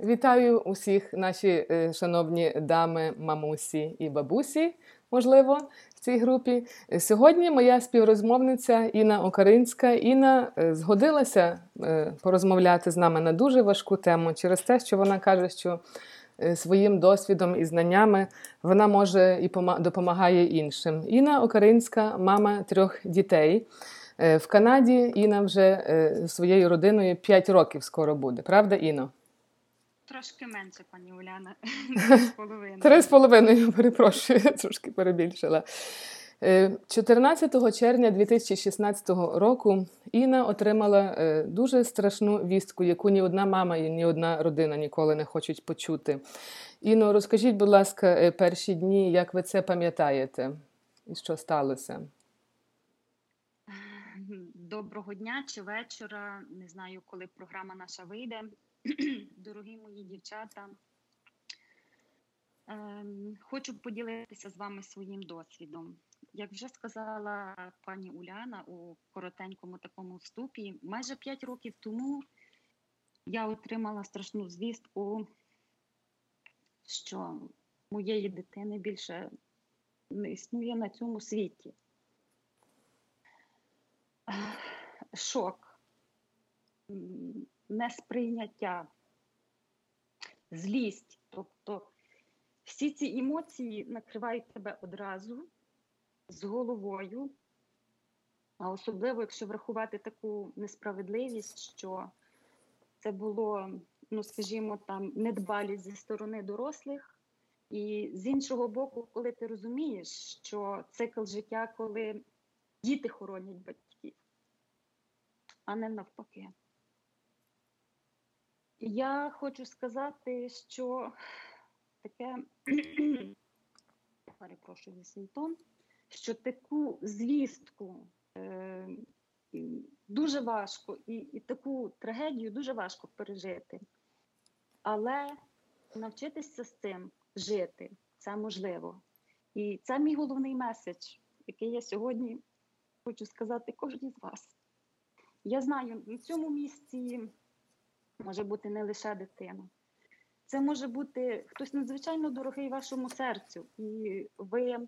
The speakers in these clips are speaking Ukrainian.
Вітаю усіх наші шановні дами, мамусі і бабусі, можливо, в цій групі. Сьогодні моя співрозмовниця Іна Окаринська. Іна згодилася порозмовляти з нами на дуже важку тему через те, що вона каже, що своїм досвідом і знаннями вона може і допомагає іншим. Іна Окаринська – мама 3 дітей. В Канаді Іна вже зі своєю родиною 5 років скоро буде. Правда, Іно? Трошки менше, пані Уляна. 3,5. 3,5, перепрошую, трошки перебільшила. 14 червня 2016 року Іна отримала дуже страшну вістку, яку ні одна мама і ні одна родина ніколи не хочуть почути. Іно, розкажіть, будь ласка, перші дні, як ви це пам'ятаєте? І що сталося? Доброго дня чи вечора. Не знаю, коли програма наша вийде. Дорогі мої дівчата, хочу поділитися з вами своїм досвідом. Як вже сказала пані Уляна у коротенькому такому вступі, майже 5 років тому я отримала страшну звістку, що моєї дитини більше не існує на цьому світі. Шок, несприйняття, злість. Тобто всі ці емоції накривають тебе одразу з головою, а особливо, якщо врахувати таку несправедливість, що це було, недбалість зі сторони дорослих. І з іншого боку, коли ти розумієш, що цикл життя, коли діти хоронять батьків, а не навпаки. Я хочу сказати, що таке, перепрошую за симптом, що таку звістку дуже важко, і таку трагедію дуже важко пережити. Але навчитися з цим жити, це можливо. І це мій головний меседж, який я сьогодні хочу сказати кожній з вас. Я знаю, на цьому місці може бути не лише дитина. Це може бути хтось надзвичайно дорогий вашому серцю. І ви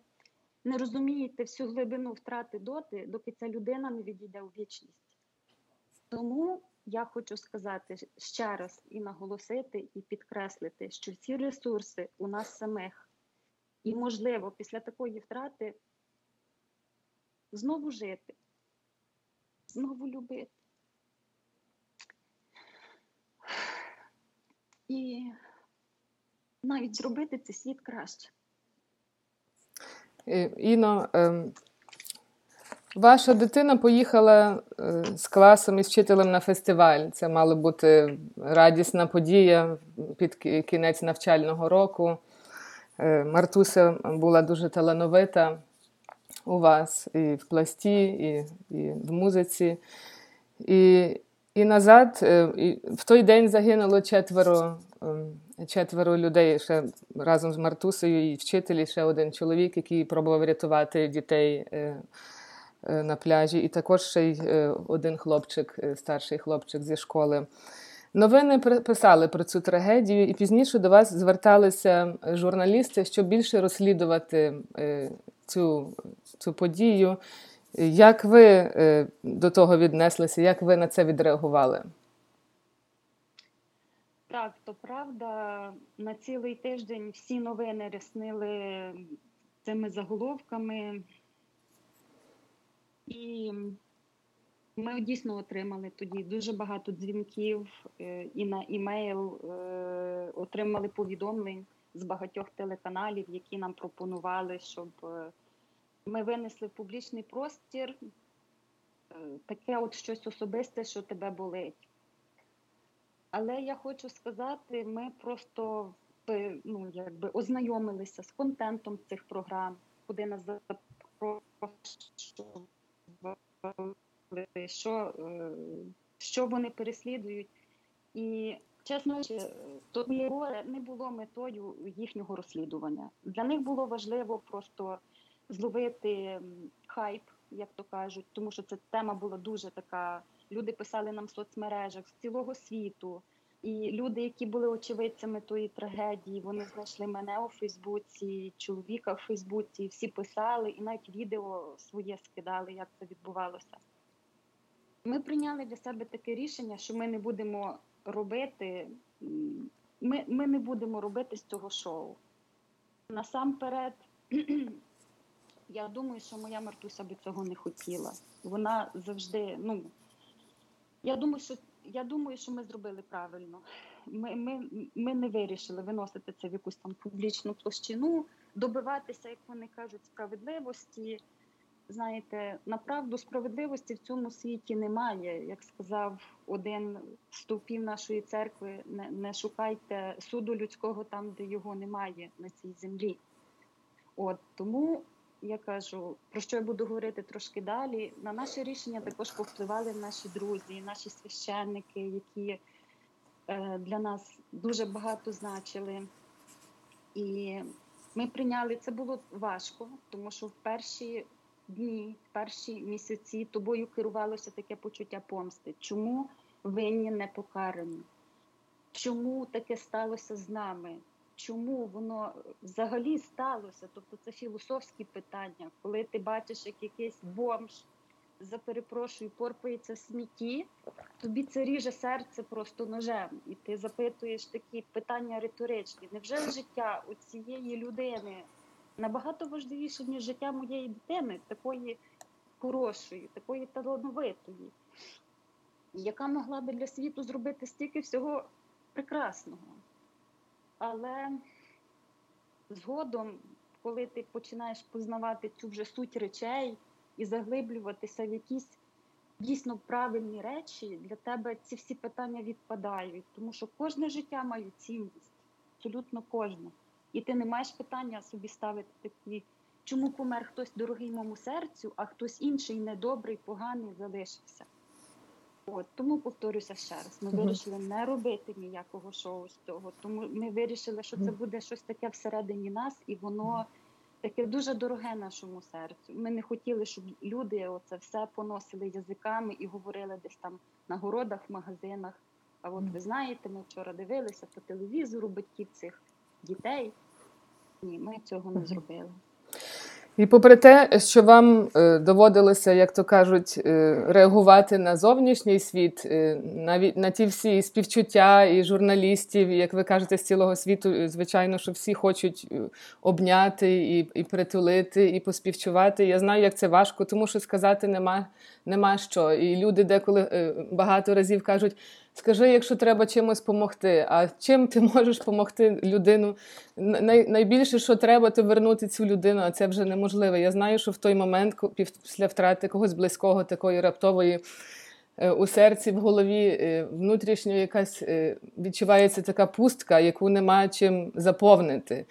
не розумієте всю глибину втрати доти, доки ця людина не відійде у вічність. Тому я хочу сказати ще раз і наголосити, і підкреслити, що всі ресурси у нас самих. І можливо після такої втрати знову жити, знову любити. І навіть зробити цей світ краще. Іно, ваша дитина поїхала з класом і з вчителем на фестиваль. Це мала бути радісна подія під кінець навчального року. Мартуся була дуже талановита у вас і в пласті, і в музиці. І назад, в той день загинуло четверо людей, ще разом з Мартусею і вчителі, ще один чоловік, який пробував рятувати дітей на пляжі, і також ще й один хлопчик, старший хлопчик зі школи. Новини писали про цю трагедію, і пізніше до вас зверталися журналісти, щоб більше розслідувати цю подію. Як ви до того віднеслися? Як ви на це відреагували? Так, то правда, на цілий тиждень всі новини ряснили цими заголовками. І ми дійсно отримали тоді дуже багато дзвінків і на імейл, отримали повідомлень з багатьох телеканалів, які нам пропонували, щоб... Ми винесли в публічний простір таке от щось особисте, що тебе болить. Але я хочу сказати, ми просто ознайомилися з контентом цих програм, куди нас запрошували, що вони переслідують. І, чесно, то не було метою їхнього розслідування. Для них було важливо просто... зловити хайп, як то кажуть, тому що ця тема була дуже така. Люди писали нам в соцмережах з цілого світу, І люди, які були очевидцями тої трагедії, вони знайшли мене у Фейсбуці, чоловіка у Фейсбуці, всі писали і навіть відео своє скидали, як це відбувалося. Ми прийняли для себе таке рішення, що ми не будемо робити, ми не будемо робити з цього шоу. Насамперед, я думаю, що моя Мартуся би цього не хотіла. Вона завжди, я думаю, що ми зробили правильно. Ми не вирішили виносити це в якусь там публічну площину, добиватися, як вони кажуть, справедливості. Знаєте, направду справедливості в цьому світі немає. Як сказав один з стовпів нашої церкви, не шукайте суду людського там, де його немає, на цій землі. От, тому я кажу, про що я буду говорити трошки далі, на наше рішення також повпливали наші друзі, наші священники, які для нас дуже багато значили. І ми прийняли, це було важко, тому що в перші дні, перші місяці тобою керувалося таке почуття помсти. Чому винні не покарані? Чому таке сталося з нами? Чому воно взагалі сталося? Тобто це філософські питання. Коли ти бачиш, як якийсь бомж, за перепрошую, порпається в смітті, тобі це ріже серце просто ножем. І ти запитуєш такі питання риторичні. Невже життя у цієї людини набагато важливіше, ніж життя моєї дитини, такої хорошої, такої талановитої, яка могла би для світу зробити стільки всього прекрасного? Але згодом, коли ти починаєш познавати цю вже суть речей і заглиблюватися в якісь дійсно правильні речі, для тебе ці всі питання відпадають, тому що кожне життя має цінність, абсолютно кожне. І ти не маєш питання собі ставити такі, чому помер хтось дорогий моєму серцю, а хтось інший недобрий, поганий залишився. От, тому повторюся ще раз, ми вирішили не робити ніякого шоу з цього, тому ми вирішили, що це буде щось таке всередині нас, і воно таке дуже дороге нашому серцю. Ми не хотіли, щоб люди оце все поносили язиками і говорили десь там на городах, в магазинах. А от ви знаєте, ми вчора дивилися по телевізору батьків цих дітей. Ні, ми цього не зробили. І попри те, що вам доводилося, як то кажуть, реагувати на зовнішній світ, навіть на ті всі співчуття і журналістів, і, як ви кажете, з цілого світу, звичайно, що всі хочуть обняти і притулити, і поспівчувати. Я знаю, як це важко, тому що сказати нема що. І люди деколи багато разів кажуть: скажи, якщо треба чимось помогти. А чим ти можеш помогти людину? Найбільше, що треба, то вернути цю людину, а це вже неможливо. Я знаю, що в той момент, після втрати когось близького, такої раптової, у серці, в голові, внутрішньо якась відчувається така пустка, яку нема чим заповнити.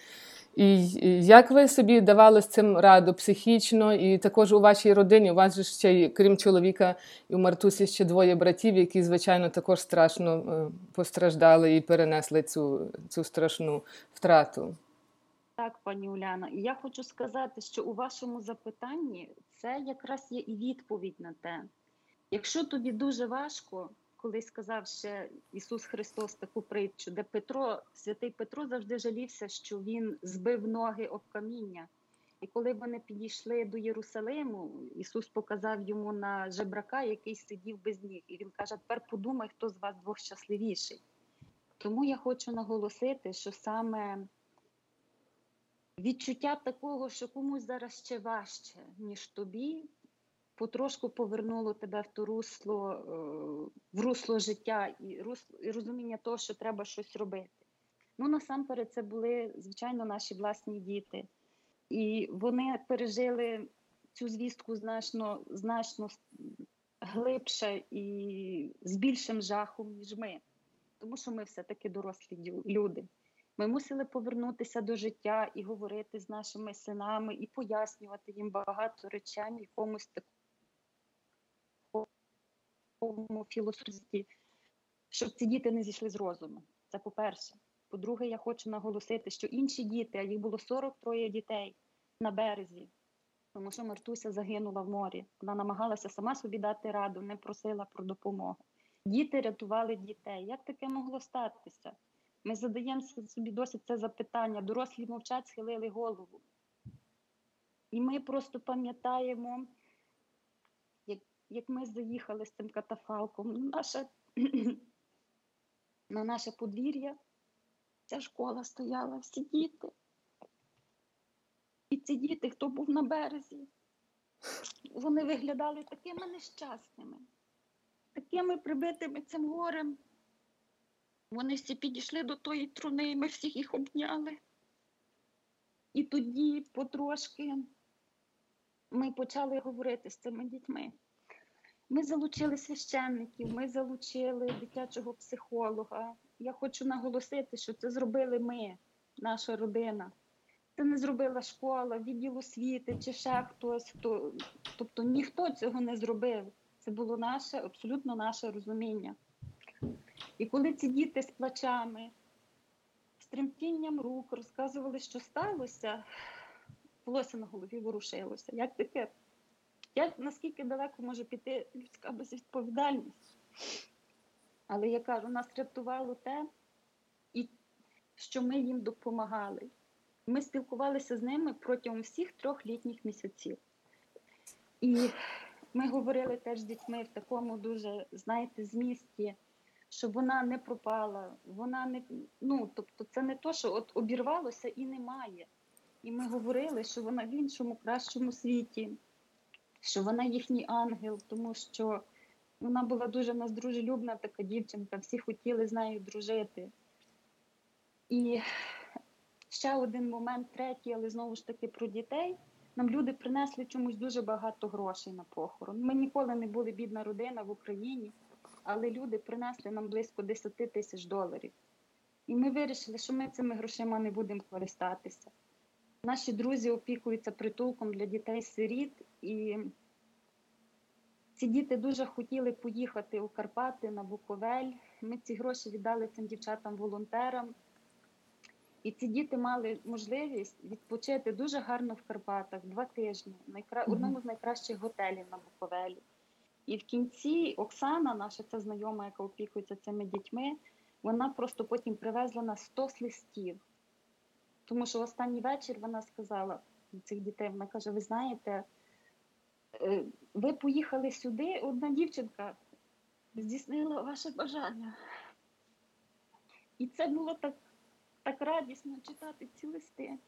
І як ви собі давали з цим раду психічно, і також у вашій родині, у вас же ще, крім чоловіка і у Мартусі, ще двоє братів, які, звичайно, також страшно постраждали і перенесли цю страшну втрату? Так, пані Уляна, і я хочу сказати, що у вашому запитанні це якраз є і відповідь на те. Якщо тобі дуже важко, колись сказав ще Ісус Христос таку притчу, де святий Петро завжди жалівся, що він збив ноги об каміння. І коли вони підійшли до Єрусалиму, Ісус показав йому на жебрака, який сидів без ніг. І він каже: тепер подумай, хто з вас двох щасливіший. Тому я хочу наголосити, що саме відчуття такого, що комусь зараз ще важче, ніж тобі, потрошку повернуло тебе в то русло, життя і розуміння того, що треба щось робити. Насамперед, це були, звичайно, наші власні діти. І вони пережили цю звістку значно глибше і з більшим жахом, ніж ми. Тому що ми все-таки дорослі люди. Ми мусили повернутися до життя і говорити з нашими синами, і пояснювати їм багато речей, якомусь такому філософії, щоб ці діти не зійшли з розуму. Це по-перше. По-друге, я хочу наголосити, що інші діти, а їх було 43 дітей на березі, тому що Мартуся загинула в морі. Вона намагалася сама собі дати раду, не просила про допомогу. Діти рятували дітей. Як таке могло статися? Ми задаємо собі досі це запитання. Дорослі мовчать, схилили голову. І ми просто пам'ятаємо, як ми заїхали з цим катафалком на наше подвір'я. Ця школа стояла, всі діти. І ці діти, хто був на березі, вони виглядали такими нещасними, такими прибитими цим горем. Вони всі підійшли до тої труни, і ми всіх їх обняли. І тоді потрошки ми почали говорити з цими дітьми. Ми залучили священників, ми залучили дитячого психолога. Я хочу наголосити, що це зробили ми, наша родина. Це не зробила школа, відділ освіти чи ще хтось. Тобто ніхто цього не зробив. Це було наше, абсолютно наше розуміння. І коли ці діти з плачами, з тремтінням рук розказували, що сталося, волосся на голові ворушилося. Як таке? Наскільки далеко може піти людська безвідповідальність? Але я кажу, нас рятувало те, що ми їм допомагали. Ми спілкувалися з ними протягом всіх 3 літніх місяців. І ми говорили теж з дітьми в такому дуже, знаєте, змісті, що вона не пропала, вона не, тобто це не то, що от обірвалося і немає. І ми говорили, що вона в іншому, кращому світі, що вона їхній ангел, тому що вона була дуже в нас дружелюбна така дівчинка, всі хотіли з нею дружити. І ще один момент, третій, але знову ж таки про дітей. Нам люди принесли чомусь дуже багато грошей на похорон. Ми ніколи не були бідна родина в Україні, але люди принесли нам близько 10 тисяч доларів. І ми вирішили, що ми цими грошима не будемо користатися. Наші друзі опікуються притулком для дітей-сиріт, і ці діти дуже хотіли поїхати у Карпати, на Буковель. Ми ці гроші віддали цим дівчатам-волонтерам. І ці діти мали можливість відпочити дуже гарно в Карпатах, 2 тижні, в одному з найкращих готелів на Буковелі. І в кінці Оксана, наша ця знайома, яка опікується цими дітьми, вона просто потім привезла нас 100 листів. Тому що в останній вечір вона сказала до цих дітей, вона каже, ви знаєте, ви поїхали сюди, одна дівчинка здійснила ваше бажання. І це було так радісно читати ці листи.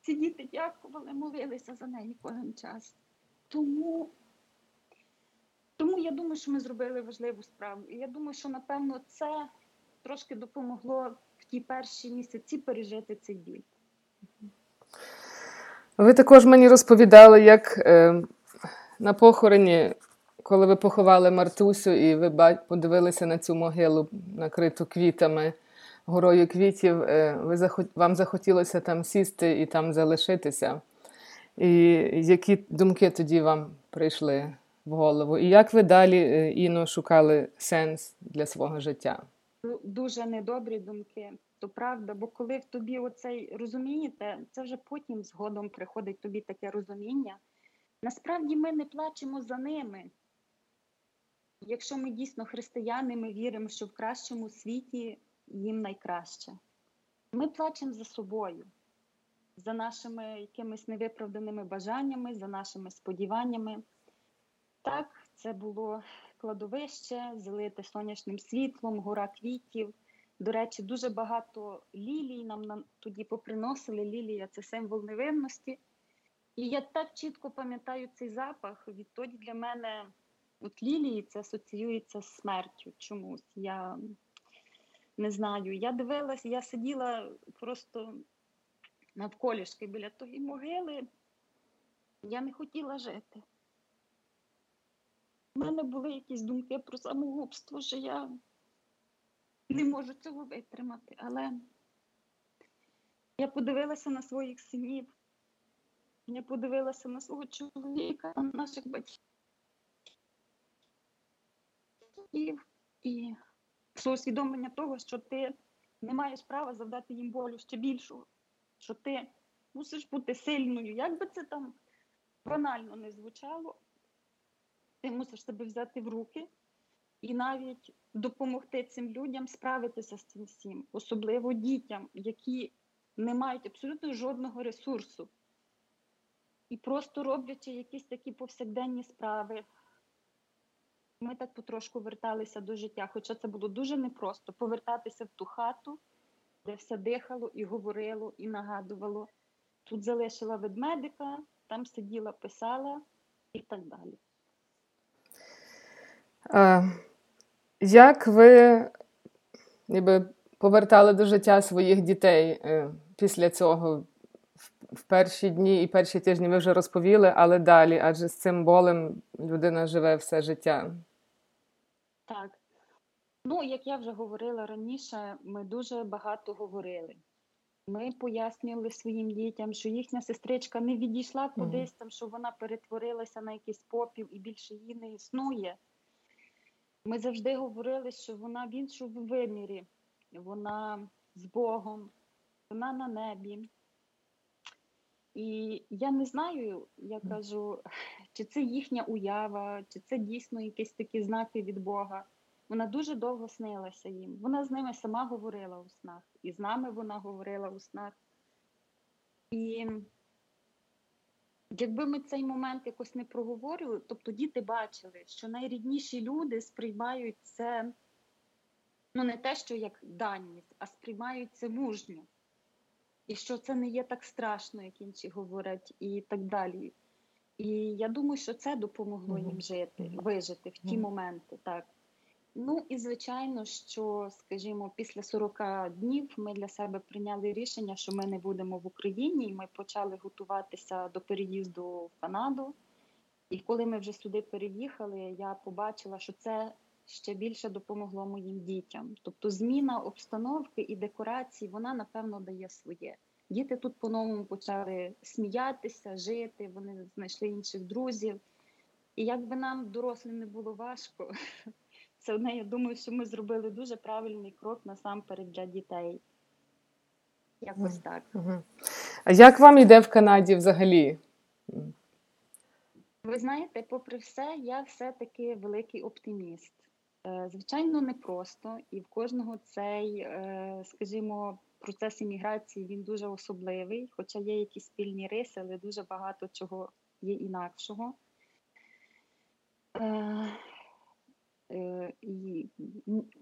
Ці діти дякували, молилися за неї кожен час. Тому я думаю, що ми зробили важливу справу. І я думаю, що, напевно, це трошки допомогло в ті перші місяці пережити цей біль. Ви також мені розповідали, як на похороні, коли ви поховали Мартусю, і ви подивилися на цю могилу, накриту квітами, горою квітів, вам захотілося там сісти і там залишитися. І які думки тоді вам прийшли в голову? І як ви далі, Іно, шукали сенс для свого життя? Дуже недобрі думки, то правда, бо коли в тобі оцей, розумієте, це вже потім згодом приходить тобі таке розуміння. Насправді ми не плачемо за ними. Якщо ми дійсно християни, ми віримо, що в кращому світі їм найкраще. Ми плачемо за собою, за нашими якимись невиправданими бажаннями, за нашими сподіваннями. Так, це було кладовище, залите сонячним світлом, гора квітів. До речі, дуже багато лілій нам тоді поприносили. Лілія – це символ невинності. І я так чітко пам'ятаю цей запах. Відтоді для мене от лілії – це асоціюється з смертю чомусь. Я не знаю. Я дивилася, я сиділа просто навколішки біля тої могили. Я не хотіла жити. У мене були якісь думки про самогубство, що я не можу цього витримати. Але я подивилася на своїх синів, я подивилася на свого чоловіка, на наших батьків. І це усвідомлення того, що ти не маєш права завдати їм болю ще більшого, що ти мусиш бути сильною. Як би це там банально не звучало, ти мусиш себе взяти в руки і навіть допомогти цим людям справитися з цим всім, особливо дітям, які не мають абсолютно жодного ресурсу. І просто роблячи якісь такі повсякденні справи, ми так потрошку верталися до життя, хоча це було дуже непросто повертатися в ту хату, де все дихало і говорило, і нагадувало. Тут залишила ведмедика, там сиділа, писала і так далі. Як ви повертали до життя своїх дітей після цього? В перші дні і перші тижні ви вже розповіли, але далі, адже з цим болем людина живе все життя. Так. Ну, як я вже говорила раніше, ми дуже багато говорили. Ми пояснювали своїм дітям, що їхня сестричка не відійшла кудись там, що вона перетворилася на якийсь попіл і більше її не існує. Ми завжди говорили, що вона в іншому вимірі, вона з Богом, вона на небі. І я не знаю, я кажу, чи це їхня уява, чи це дійсно якісь такі знаки від Бога. Вона дуже довго снилася їм. Вона з ними сама говорила у снах. І з нами вона говорила у снах. І якби ми цей момент якось не проговорили, тобто діти бачили, що найрідніші люди сприймають це, ну не те, що як даність, а сприймають це мужньо. І що це не є так страшно, як інші говорять, і так далі. І я думаю, що це допомогло їм жити, вижити в ті моменти, так. Ну, і звичайно, що, скажімо, після 40 днів ми для себе прийняли рішення, що ми не будемо в Україні, і ми почали готуватися до переїзду в Канаду. І коли ми вже сюди переїхали, я побачила, що це ще більше допомогло моїм дітям. Тобто зміна обстановки і декорацій, вона, напевно, дає своє. Діти тут по-новому почали сміятися, жити, вони знайшли інших друзів. І якби нам, дорослим, не було важко, це одне, я думаю, що ми зробили дуже правильний крок насамперед для дітей. Якось так. А як вам йде в Канаді взагалі? Ви знаєте, попри все, я все-таки великий оптиміст. Звичайно, непросто, і в кожного цей, скажімо, процес імміграції, він дуже особливий, хоча є якісь спільні риси, але дуже багато чого є інакшого. І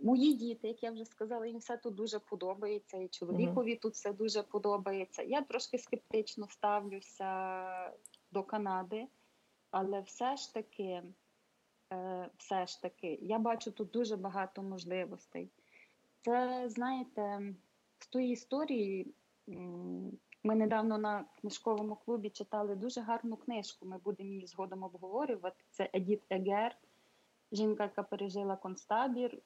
мої діти, як я вже сказала, їм все тут дуже подобається, і чоловікові тут все дуже подобається. Я трошки скептично ставлюся до Канади, але все ж таки, я бачу тут дуже багато можливостей. Це, знаєте, з тої історії, ми недавно на книжковому клубі читали дуже гарну книжку, ми будемо її згодом обговорювати, це Едіт Егер, жінка, яка пережила концтабір,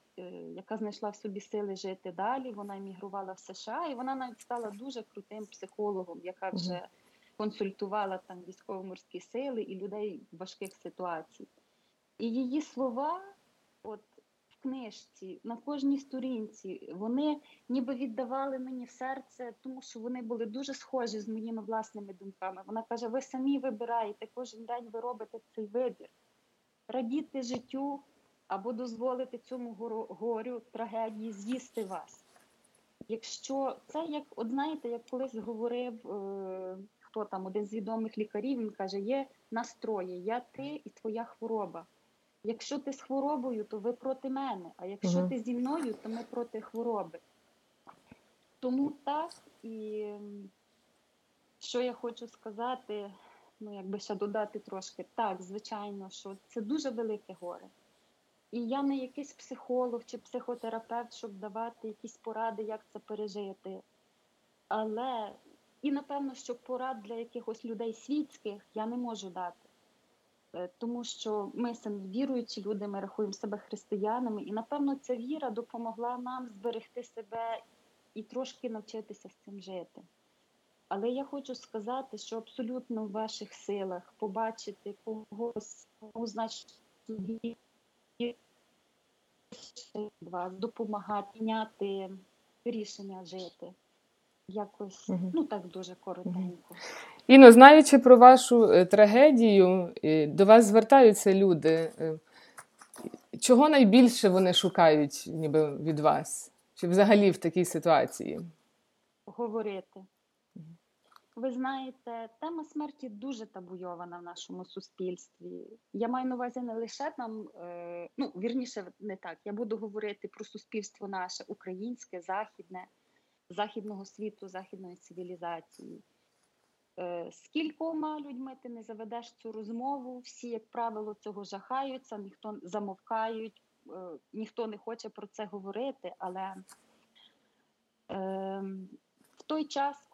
яка знайшла в собі сили жити далі, вона емігрувала в США, і вона навіть стала дуже крутим психологом, яка вже консультувала там військово-морські сили і людей в важких ситуаціях. І її слова от, в книжці, на кожній сторінці, вони ніби віддавали мені в серце, тому що вони були дуже схожі з моїми власними думками. Вона каже, ви самі вибираєте, кожен день ви робите цей вибір. Радіти життю або дозволити цьому горю, трагедії з'їсти вас. Якщо це, як, от знаєте, як колись говорив хто там, один з відомих лікарів, він каже, є настрої, я, ти і твоя хвороба. Якщо ти з хворобою, то ви проти мене, а якщо ти зі мною, то ми проти хвороби. Тому так, і що я хочу сказати, ну якби ще додати трошки, так, звичайно, що це дуже велике горе. І я не якийсь психолог чи психотерапевт, щоб давати якісь поради, як це пережити. Але, і напевно, що порад для якихось людей світських я не можу дати. Тому що ми самі віруючі люди, ми рахуємо себе християнами. І, напевно, ця віра допомогла нам зберегти себе і трошки навчитися з цим жити. Але я хочу сказати, що абсолютно в ваших силах побачити когось, значить, вас допомагати, прийняти рішення жити. Якось, ну так дуже коротенько. Іно, знаючи про вашу трагедію, до вас звертаються люди. Чого найбільше вони шукають ніби від вас? Чи взагалі в такій ситуації? Говорити. Ви знаєте, тема смерті дуже табуйована в нашому суспільстві. Я маю на увазі не лише там, я буду говорити про суспільство наше, українське, західне, західного світу, західної цивілізації. З кількома людьми ти не заведеш цю розмову, всі, як правило, цього жахаються, ніхто замовкають, ніхто не хоче про це говорити, але... В той час,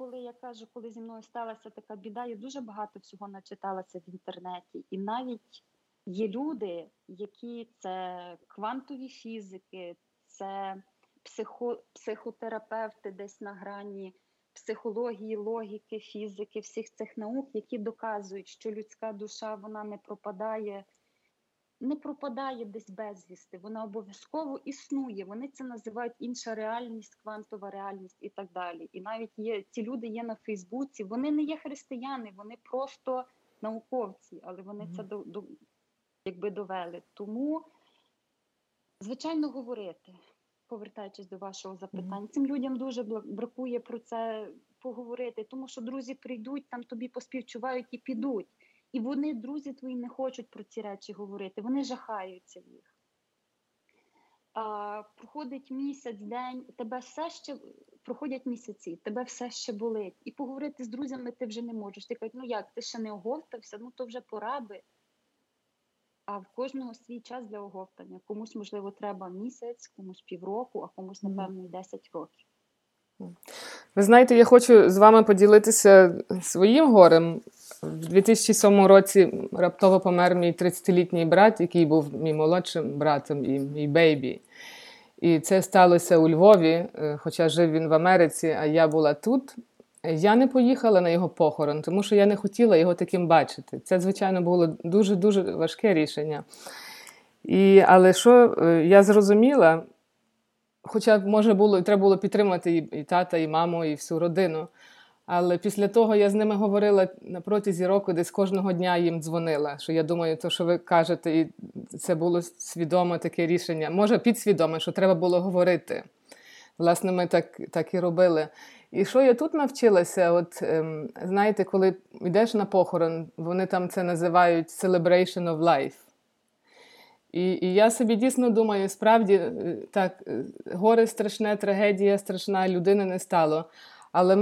коли зі мною сталася така біда, я дуже багато всього начиталася в інтернеті. І навіть є люди, які це квантові фізики, це психотерапевти десь на грані психології, логіки, фізики, всіх цих наук, які доказують, що людська душа, вона не пропадає десь безвісти, вона обов'язково існує. Вони це називають інша реальність, квантова реальність і так далі. І навіть ці люди є на Фейсбуці, вони не є християни, вони просто науковці, але вони це довели. Тому, звичайно, говорити, повертаючись до вашого запитання, цим людям дуже бракує про це поговорити, тому що друзі прийдуть, там тобі поспівчувають і підуть. І вони, друзі твої, не хочуть про ці речі говорити, вони жахаються їх. Проходить місяць, день, проходять місяці, тебе все ще болить. І поговорити з друзями ти вже не можеш. Ти кажуть, ти ще не оговтався, то вже пора би. А в кожного свій час для оговтання. Комусь, можливо, треба місяць, комусь півроку, а комусь, напевно, 10 років. Ви знаєте, я хочу з вами поділитися своїм горем. В 2007 році раптово помер мій 30-літній брат, який був мій молодшим братом і мій бейбі. І це сталося у Львові, хоча жив він в Америці, а я була тут. Я не поїхала на його похорон, тому що я не хотіла його таким бачити. Це, звичайно, було дуже-дуже важке рішення. Але що я зрозуміла, хоча, може, треба було підтримати і тата, і маму, і всю родину. Але після того я з ними говорила на протязі року, десь кожного дня їм дзвонила, що я думаю, то, що ви кажете, і це було свідоме таке рішення. Може, підсвідоме, що треба було говорити. Власне, ми так і робили. І що я тут навчилася? Знаєте, коли йдеш на похорон, вони там це називають «celebration of life». І я собі дійсно думаю, справді, так, горе страшне, трагедія страшна, людини не стало. Але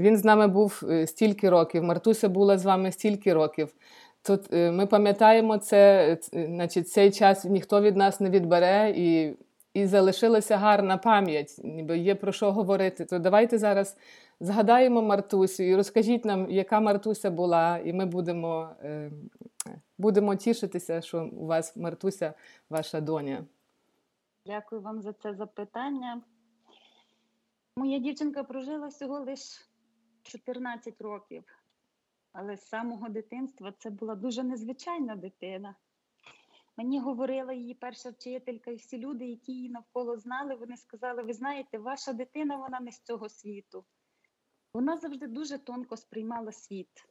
він з нами був стільки років, Мартуся була з вами стільки років. Тут ми пам'ятаємо це, значить, цей час ніхто від нас не відбере, і залишилася гарна пам'ять, ніби є про що говорити. То давайте зараз згадаємо Мартусю і розкажіть нам, яка Мартуся була, і ми будемо тішитися, що у вас Мартуся, ваша доня. Дякую вам за це запитання. Моя дівчинка прожила всього лише 14 років, але з самого дитинства це була дуже незвичайна дитина. Мені говорила її перша вчителька, і всі люди, які її навколо знали, вони сказали, ви знаєте, ваша дитина, вона не з цього світу. Вона завжди дуже тонко сприймала світ.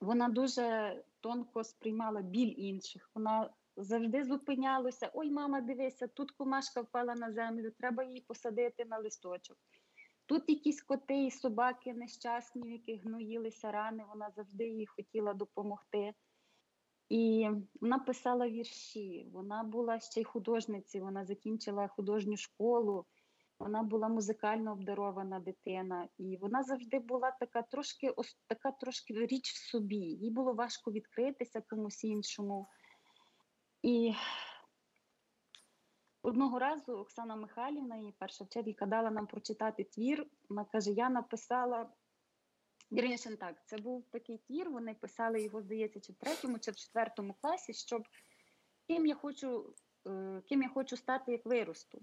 Вона дуже тонко сприймала біль інших. Вона завжди зупинялася. Ой, мама, дивися, тут комашка впала на землю, треба її посадити на листочок. Тут якісь коти і собаки нещасні, в яких гноїлися рани, вона завжди їй хотіла допомогти. І вона писала вірші, вона була ще й художницею, вона закінчила художню школу, вона була музикально обдарована дитина. І вона завжди була така трошки річ в собі. Їй було важко відкритися комусь іншому. І одного разу Оксана Михайлівна, її перша вчителька, дала нам прочитати твір. Вона каже, я написала... Вірніше, так, це був такий твір, вони писали його, здається, чи в 3-му, чи в 4-му класі, щоб ким я хочу стати, як виросту.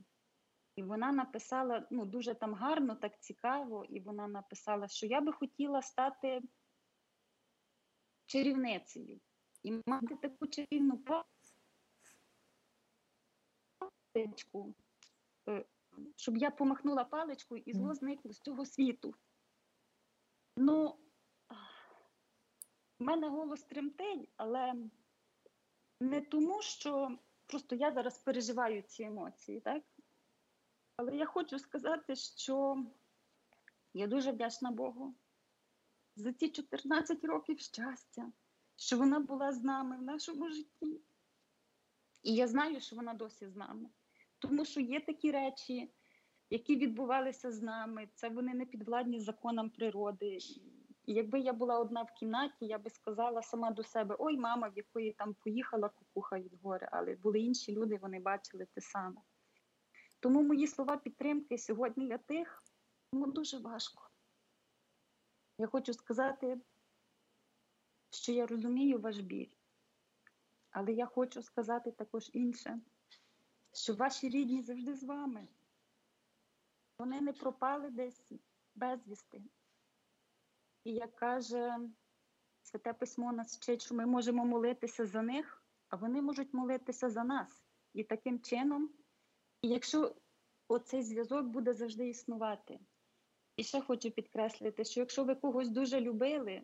І вона написала, дуже там гарно, так цікаво, і вона написала, що я би хотіла стати чарівницею. І мати таку чарівну паличку, щоб я помахнула паличку і зло зникло з цього світу. В мене голос тремтить, але не тому, що Просто я зараз переживаю ці емоції, так? Але я хочу сказати, що я дуже вдячна Богу за ці 14 років щастя, що вона була з нами в нашому житті. І я знаю, що вона досі з нами. Тому що є такі речі, які відбувалися з нами, це вони не підвладні законам природи. І якби я була одна в кімнаті, я би сказала сама до себе, ой, мама, в якої там поїхала кукуха від горя, але були інші люди, вони бачили те саме. Тому мої слова підтримки сьогодні для тих, кому дуже важко. Я хочу сказати, що я розумію ваш біль, але я хочу сказати також інше, що ваші рідні завжди з вами. Вони не пропали десь безвісти. І як каже Святе Письмо, нас вчить, що ми можемо молитися за них, а вони можуть молитися за нас. І таким чином, і якщо оцей зв'язок буде завжди існувати. І ще хочу підкреслити, що якщо ви когось дуже любили,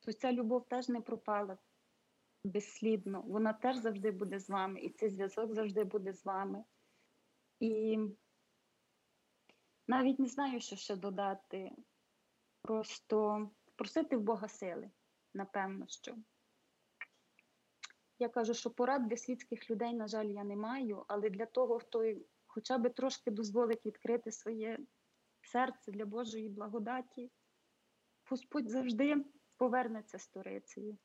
то ця любов теж не пропала безслідно. Вона теж завжди буде з вами, і цей зв'язок завжди буде з вами. І навіть не знаю, що ще додати. Просто просити в Бога сили, напевно, що. Я кажу, що порад для світських людей, на жаль, я не маю, але для того, хто хоча б трошки дозволить відкрити своє серце для Божої благодаті, Господь завжди повернеться сторицею.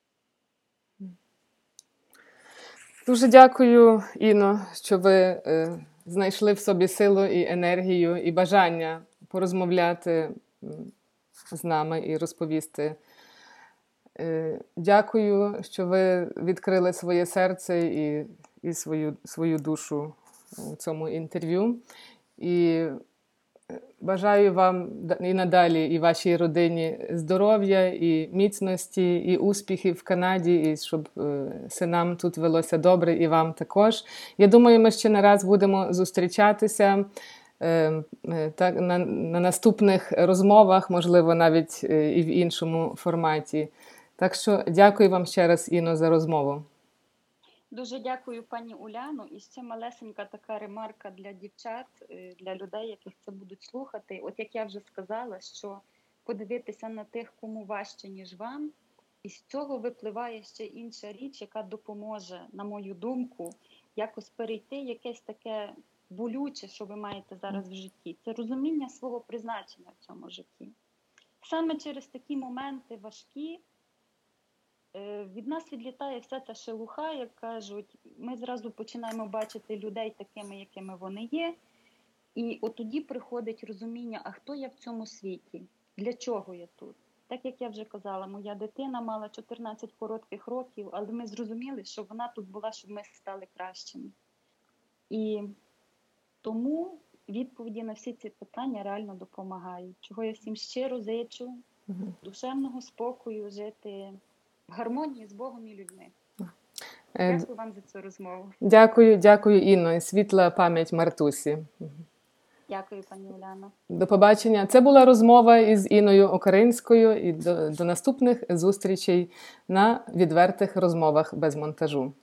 Дуже дякую, Іно, що ви знайшли в собі силу і енергію, і бажання порозмовляти з нами і розповісти. Дякую, що ви відкрили своє серце і свою душу у цьому інтерв'ю. І бажаю вам і надалі, і вашій родині здоров'я, і міцності, і успіхів в Канаді, і щоб синам тут велося добре, і вам також. Я думаю, ми ще не раз будемо зустрічатися на наступних розмовах, можливо, навіть і в іншому форматі. Так що дякую вам ще раз, Іно, за розмову. Дуже дякую, пані Уляну. І ще малесенька така ремарка для дівчат, для людей, яких це будуть слухати. От як я вже сказала, що подивитися на тих, кому важче, ніж вам. І з цього випливає ще інша річ, яка допоможе, на мою думку, якось перейти якесь таке болюче, що ви маєте зараз в житті. Це розуміння свого призначення в цьому житті. Саме через такі моменти важкі від нас відлітає вся ця шелуха, як кажуть. Ми зразу починаємо бачити людей такими, якими вони є. І от тоді приходить розуміння, а хто я в цьому світі? Для чого я тут? Так як я вже казала, моя дитина мала 14 коротких років, але ми зрозуміли, що вона тут була, щоб ми стали кращими. І тому відповіді на всі ці питання реально допомагають. Чого я всім щиро зичу, душевного спокою, жити в гармонії з Богом і людьми. Дякую вам за цю розмову. Дякую, дякую, Інно. І світла пам'ять Мартусі. Дякую, пані Уляно. До побачення. Це була розмова із Іною Окаринською. І до наступних зустрічей на відвертих розмовах без монтажу.